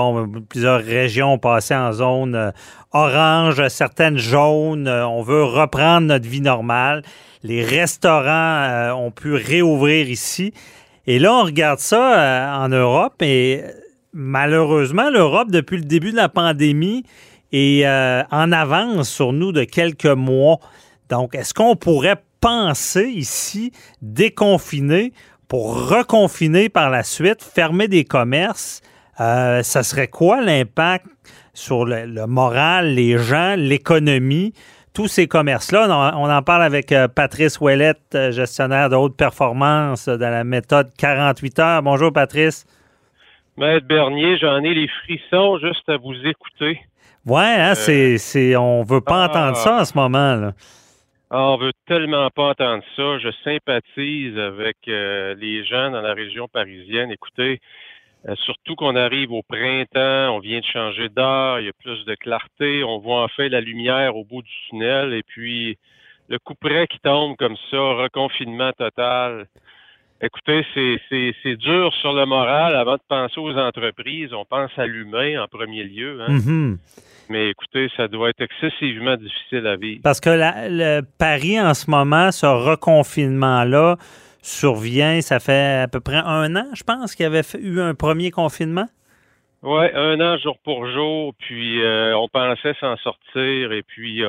plusieurs régions ont passé en zone orange, certaines jaunes. On veut reprendre notre vie normale. Les restaurants ont pu réouvrir ici. Et là, on regarde ça en Europe et malheureusement, l'Europe, depuis le début de la pandémie, est en avance sur nous de quelques mois. Donc, est-ce qu'on pourrait penser ici déconfiner pour reconfiner par la suite, fermer des commerces? Ça serait quoi l'impact sur le moral, les gens, l'économie? Tous ces commerces-là, on en parle avec Patrice Ouellet, gestionnaire de haute performance dans la méthode 48 heures. Bonjour, Patrice. Maître Bernier, j'en ai les frissons juste à vous écouter. On ne veut pas entendre ça en ce moment, là. On veut tellement pas entendre ça. Je sympathise avec les gens dans la région parisienne. Écoutez, surtout qu'on arrive au printemps, on vient de changer d'heure, il y a plus de clarté, on voit enfin la lumière au bout du tunnel et puis le couperet qui tombe comme ça, reconfinement total. Écoutez, c'est dur sur le moral. Avant de penser aux entreprises, on pense à l'humain en premier lieu. Mais écoutez, ça doit être excessivement difficile à vivre. Parce que le Paris en ce moment, ce reconfinement-là, survient, ça fait à peu près un an, je pense, qu'il y avait eu un premier confinement? Oui, un an jour pour jour, puis on pensait s'en sortir, et puis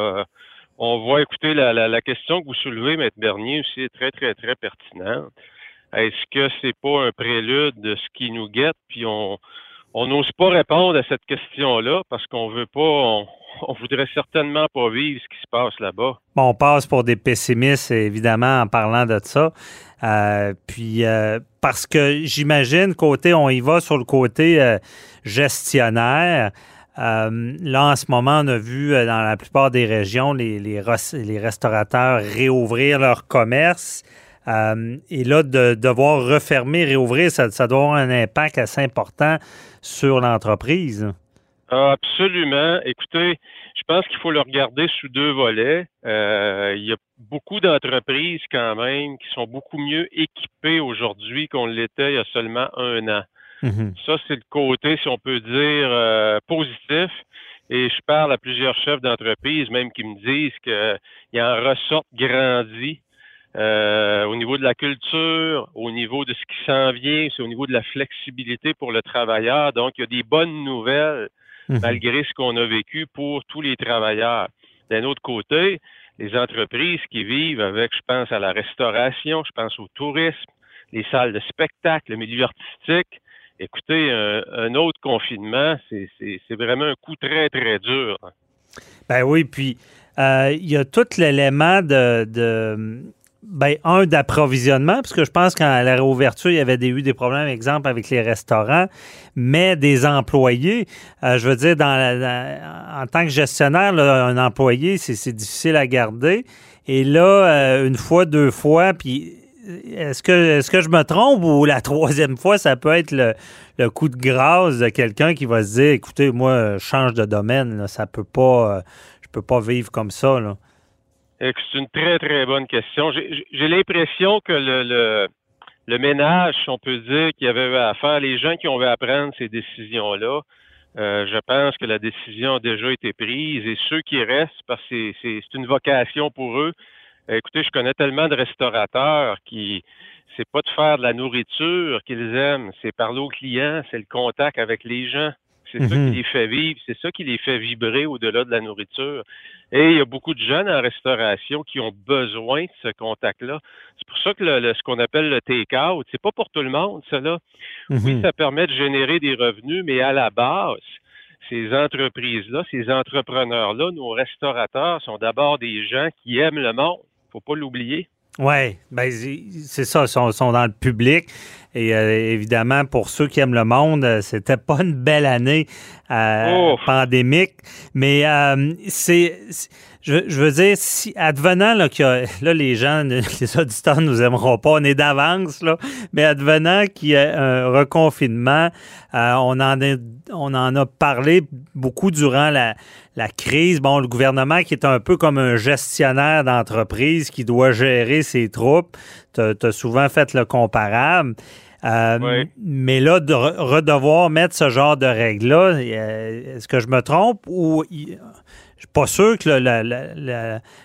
on voit, écoutez, la question que vous soulevez, Maître Bernier, aussi est très, très, très pertinente. Est-ce que c'est pas un prélude de ce qui nous guette, puis on n'ose pas répondre à cette question-là, parce qu'on veut pas... On voudrait certainement pas vivre ce qui se passe là-bas. On passe pour des pessimistes, évidemment, en parlant de ça. Parce que j'imagine, on y va sur le côté gestionnaire. Là, en ce moment, on a vu dans la plupart des régions les restaurateurs réouvrir leur commerce. Et là, de devoir refermer, réouvrir, ça doit avoir un impact assez important sur l'entreprise. Absolument. Écoutez, je pense qu'il faut le regarder sous deux volets. Il y a beaucoup d'entreprises quand même qui sont beaucoup mieux équipées aujourd'hui qu'on l'était il y a seulement un an. Mm-hmm. Ça, c'est le côté, si on peut dire, positif. Et je parle à plusieurs chefs d'entreprise, même qui me disent qu'ils en ressortent grandis. Au niveau de la culture, au niveau de ce qui s'en vient, c'est au niveau de la flexibilité pour le travailleur. Donc, il y a des bonnes nouvelles malgré ce qu'on a vécu pour tous les travailleurs. D'un autre côté, les entreprises qui vivent avec, je pense à la restauration, je pense au tourisme, les salles de spectacle, le milieu artistique. Écoutez, un autre confinement, c'est vraiment un coup très, très dur. Ben oui, puis il y a tout l'élément de d'approvisionnement, parce que je pense qu'à la réouverture, il y avait eu des problèmes, exemple, avec les restaurants, mais des employés. Je veux dire, en tant que gestionnaire, là, un employé, c'est difficile à garder. Et là, une fois, deux fois, puis est-ce que je me trompe ou la troisième fois, ça peut être le coup de grâce de quelqu'un qui va se dire, écoutez, moi, je change de domaine, là, je peux pas vivre comme ça, là. C'est une très, très bonne question. J'ai l'impression que le ménage, on peut dire, qu'il y avait à faire, les gens qui ont eu à prendre ces décisions-là, je pense que la décision a déjà été prise et ceux qui restent, parce que c'est une vocation pour eux. Écoutez, je connais tellement de restaurateurs qui, c'est pas de faire de la nourriture qu'ils aiment, c'est parler aux clients, c'est le contact avec les gens. C'est ça qui les fait vivre, c'est ça qui les fait vibrer au-delà de la nourriture. Et il y a beaucoup de jeunes en restauration qui ont besoin de ce contact-là. C'est pour ça que ce qu'on appelle le take-out, c'est pas pour tout le monde, cela. Oui, ça permet de générer des revenus, mais à la base, ces entreprises-là, ces entrepreneurs-là, nos restaurateurs sont d'abord des gens qui aiment le monde. Faut pas l'oublier. Oui, ben c'est ça, sont dans le public et évidemment pour ceux qui aiment le monde, c'était pas une belle année pandémique, mais je veux dire, si advenant là, les gens, les auditeurs nous aimeront pas, on est d'avance là, mais advenant qu'il y ait un reconfinement, on en a parlé beaucoup durant la crise. Bon, le gouvernement qui est un peu comme un gestionnaire d'entreprise qui doit gérer ses troupes, t'as souvent fait le comparable. Oui. Mais là, de redevoir mettre ce genre de règles-là, est-ce que je me trompe ou je suis pas sûr que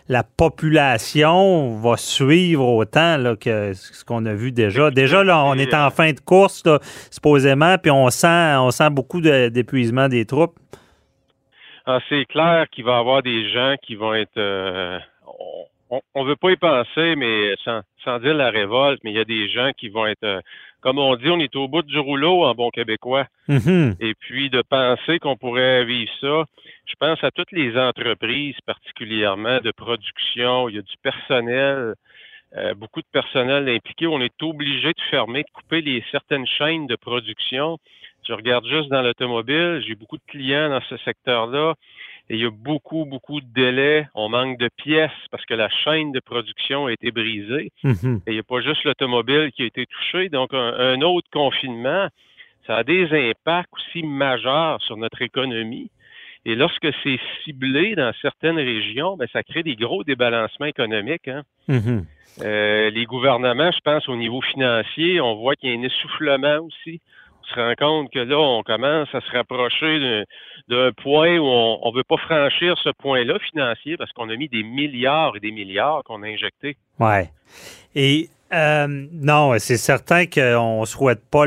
la population va suivre autant là, que ce qu'on a vu déjà. Déjà, là, on est en fin de course, là, supposément, puis on sent beaucoup d'épuisement des troupes. Ah, c'est clair qu'il va y avoir des gens qui vont être... on veut pas y penser, mais sans dire la révolte, mais il y a des gens qui vont être... comme on dit, on est au bout du rouleau en bon québécois. Mm-hmm. Et puis de penser qu'on pourrait vivre ça... Je pense à toutes les entreprises, particulièrement de production. Il y a du personnel, beaucoup de personnel impliqué. On est obligé de fermer, de couper certaines chaînes de production. Je regarde juste dans l'automobile. J'ai beaucoup de clients dans ce secteur-là. Et il y a beaucoup, beaucoup de délais. On manque de pièces parce que la chaîne de production a été brisée. Mm-hmm. Et il n'y a pas juste l'automobile qui a été touchée. Donc, un autre confinement, ça a des impacts aussi majeurs sur notre économie. Et lorsque c'est ciblé dans certaines régions, ça crée des gros débalancements économiques. Hein? Mm-hmm. Les gouvernements, je pense, au niveau financier, on voit qu'il y a un essoufflement aussi. On se rend compte que là, on commence à se rapprocher d'un point où on ne veut pas franchir ce point-là financier parce qu'on a mis des milliards et des milliards qu'on a injectés. Ouais. Et... non, c'est certain qu'on ne souhaite pas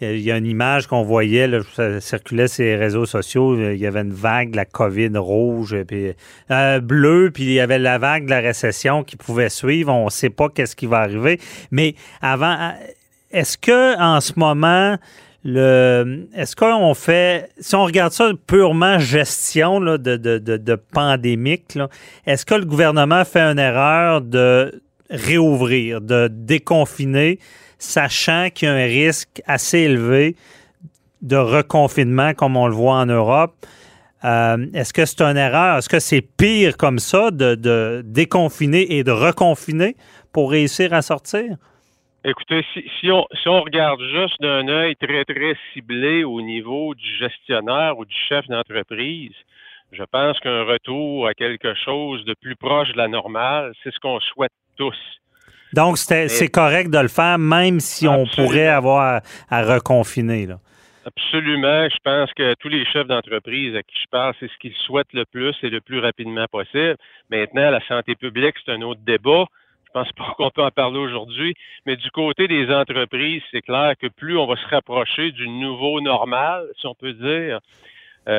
il y a une image qu'on voyait, là, ça circulait sur les réseaux sociaux, il y avait une vague de la COVID rouge, puis bleue, puis il y avait la vague de la récession qui pouvait suivre, on ne sait pas qu'est-ce qui va arriver. Mais avant, est-ce que en ce moment, est-ce qu'on fait, si on regarde ça purement gestion là, de pandémique, là, est-ce que le gouvernement fait une erreur de réouvrir, de déconfiner, sachant qu'il y a un risque assez élevé de reconfinement, comme on le voit en Europe, Est-ce que c'est une erreur? Est-ce que c'est pire comme ça de déconfiner et de reconfiner pour réussir à sortir? Écoutez, si on regarde juste d'un œil très, très ciblé au niveau du gestionnaire ou du chef d'entreprise, je pense qu'un retour à quelque chose de plus proche de la normale, c'est ce qu'on souhaite tous. Donc, c'est correct de le faire, même si on pourrait avoir à reconfiner, là. Absolument. Je pense que tous les chefs d'entreprise à qui je parle, c'est ce qu'ils souhaitent le plus et le plus rapidement possible. Maintenant, la santé publique, c'est un autre débat. Je pense pas qu'on peut en parler aujourd'hui. Mais du côté des entreprises, c'est clair que plus on va se rapprocher du nouveau normal, si on peut dire,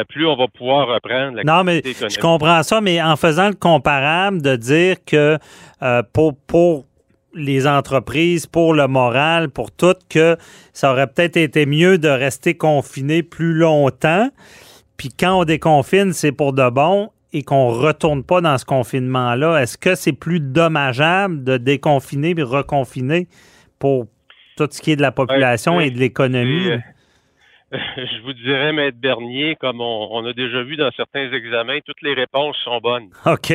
plus on va pouvoir reprendre l'activité économique. Je comprends ça, mais en faisant le comparable, de dire que pour les entreprises, pour le moral, pour tout, que ça aurait peut-être été mieux de rester confiné plus longtemps. Puis quand on déconfine, c'est pour de bon et qu'on ne retourne pas dans ce confinement-là. Est-ce que c'est plus dommageable de déconfiner puis reconfiner pour tout ce qui est de la population et de l'économie? Je vous dirais, Maître Bernier, comme on a déjà vu dans certains examens, toutes les réponses sont bonnes. OK.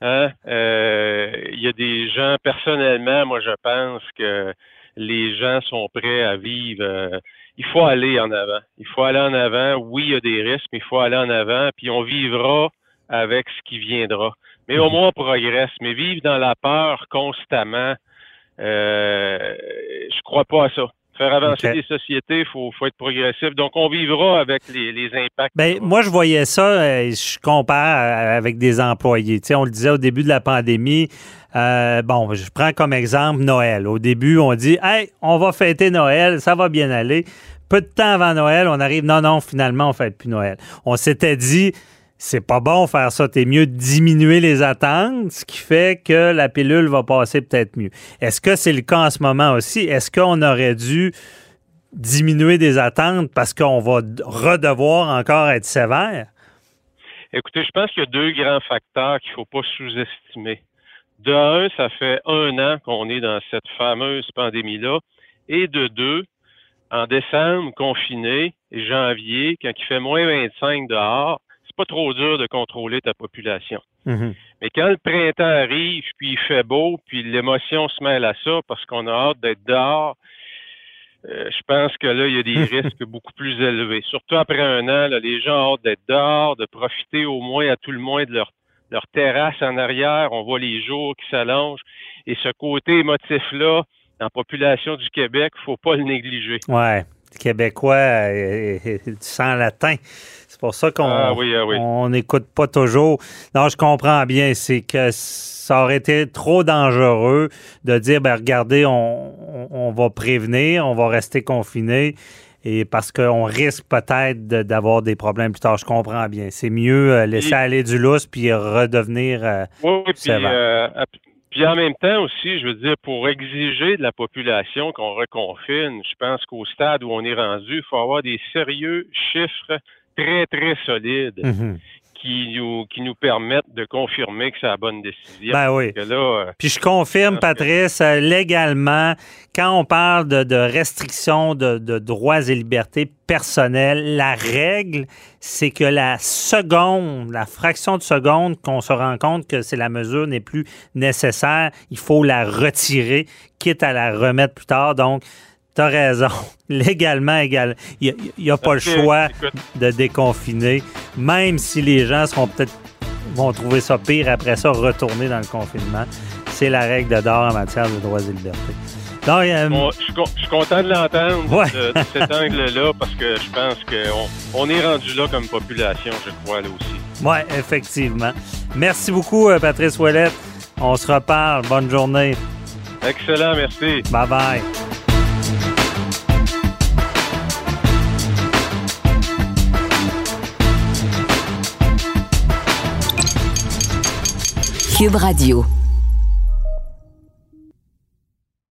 Y a des gens, personnellement, moi, je pense que les gens sont prêts à vivre. Il faut aller en avant. Il faut aller en avant. Oui, il y a des risques, mais il faut aller en avant. Puis on vivra avec ce qui viendra. Mais au moins, on progresse. Mais vivre dans la peur constamment, je crois pas à ça. Faire avancer les sociétés, faut être progressif. Donc, on vivra avec les impacts. Bien, moi, je voyais ça, je compare avec des employés. Tu sais, on le disait au début de la pandémie. Bon, je prends comme exemple Noël. Au début, on dit « Hey, on va fêter Noël, ça va bien aller. » Peu de temps avant Noël, on arrive « Non, finalement, on ne fête plus Noël. » On s'était dit « C'est pas bon faire ça, t'es mieux diminuer les attentes, ce qui fait que la pilule va passer peut-être mieux. » Est-ce que c'est le cas en ce moment aussi? Est-ce qu'on aurait dû diminuer des attentes parce qu'on va redevoir encore être sévère? Écoutez, je pense qu'il y a deux grands facteurs qu'il ne faut pas sous-estimer. De un, ça fait un an qu'on est dans cette fameuse pandémie-là. Et de deux, en décembre, confiné, et janvier, quand il fait moins 25 dehors, c'est pas trop dur de contrôler ta population. Mm-hmm. Mais quand le printemps arrive, puis il fait beau, puis l'émotion se mêle à ça parce qu'on a hâte d'être dehors, je pense que là, il y a des risques beaucoup plus élevés. Surtout après un an, là, les gens ont hâte d'être dehors, de profiter au moins, à tout le moins, de leur terrasse en arrière, on voit les jours qui s'allongent. Et ce côté émotif-là, dans la population du Québec, il ne faut pas le négliger. Oui, les Québécois, ils sentent latin. C'est pour ça qu'on on n'écoute pas toujours. Non, je comprends bien. C'est que ça aurait été trop dangereux de dire, ben regardez, on va prévenir, on va rester confiné. Et parce qu'on risque peut-être d'avoir des problèmes plus tard. Je comprends bien. C'est mieux laisser aller du lousse puis redevenir sévère. Puis en même temps aussi, je veux dire, pour exiger de la population qu'on reconfine, je pense qu'au stade où on est rendu, il faut avoir des sérieux chiffres très, très solides qui nous permettent de confirmer que c'est la bonne décision. Ben oui. Parce que là, puis je confirme, Patrice, légalement, quand on parle de restrictions de droits et libertés personnelles, la règle, c'est que la seconde, la fraction de seconde qu'on se rend compte que c'est la mesure n'est plus nécessaire, il faut la retirer, quitte à la remettre plus tard. Donc, t'as raison. Légalement, il n'y a pas le choix de déconfiner, même si les gens vont trouver ça pire après ça, retourner dans le confinement. C'est la règle de d'or en matière de droits et libertés. Donc, je suis content de l'entendre de cet angle-là parce que je pense qu'on est rendu là comme population, je crois, là aussi. Oui, effectivement. Merci beaucoup, Patrice Ouellet. On se reparle. Bonne journée. Excellent, merci. Bye-bye. QUB Radio.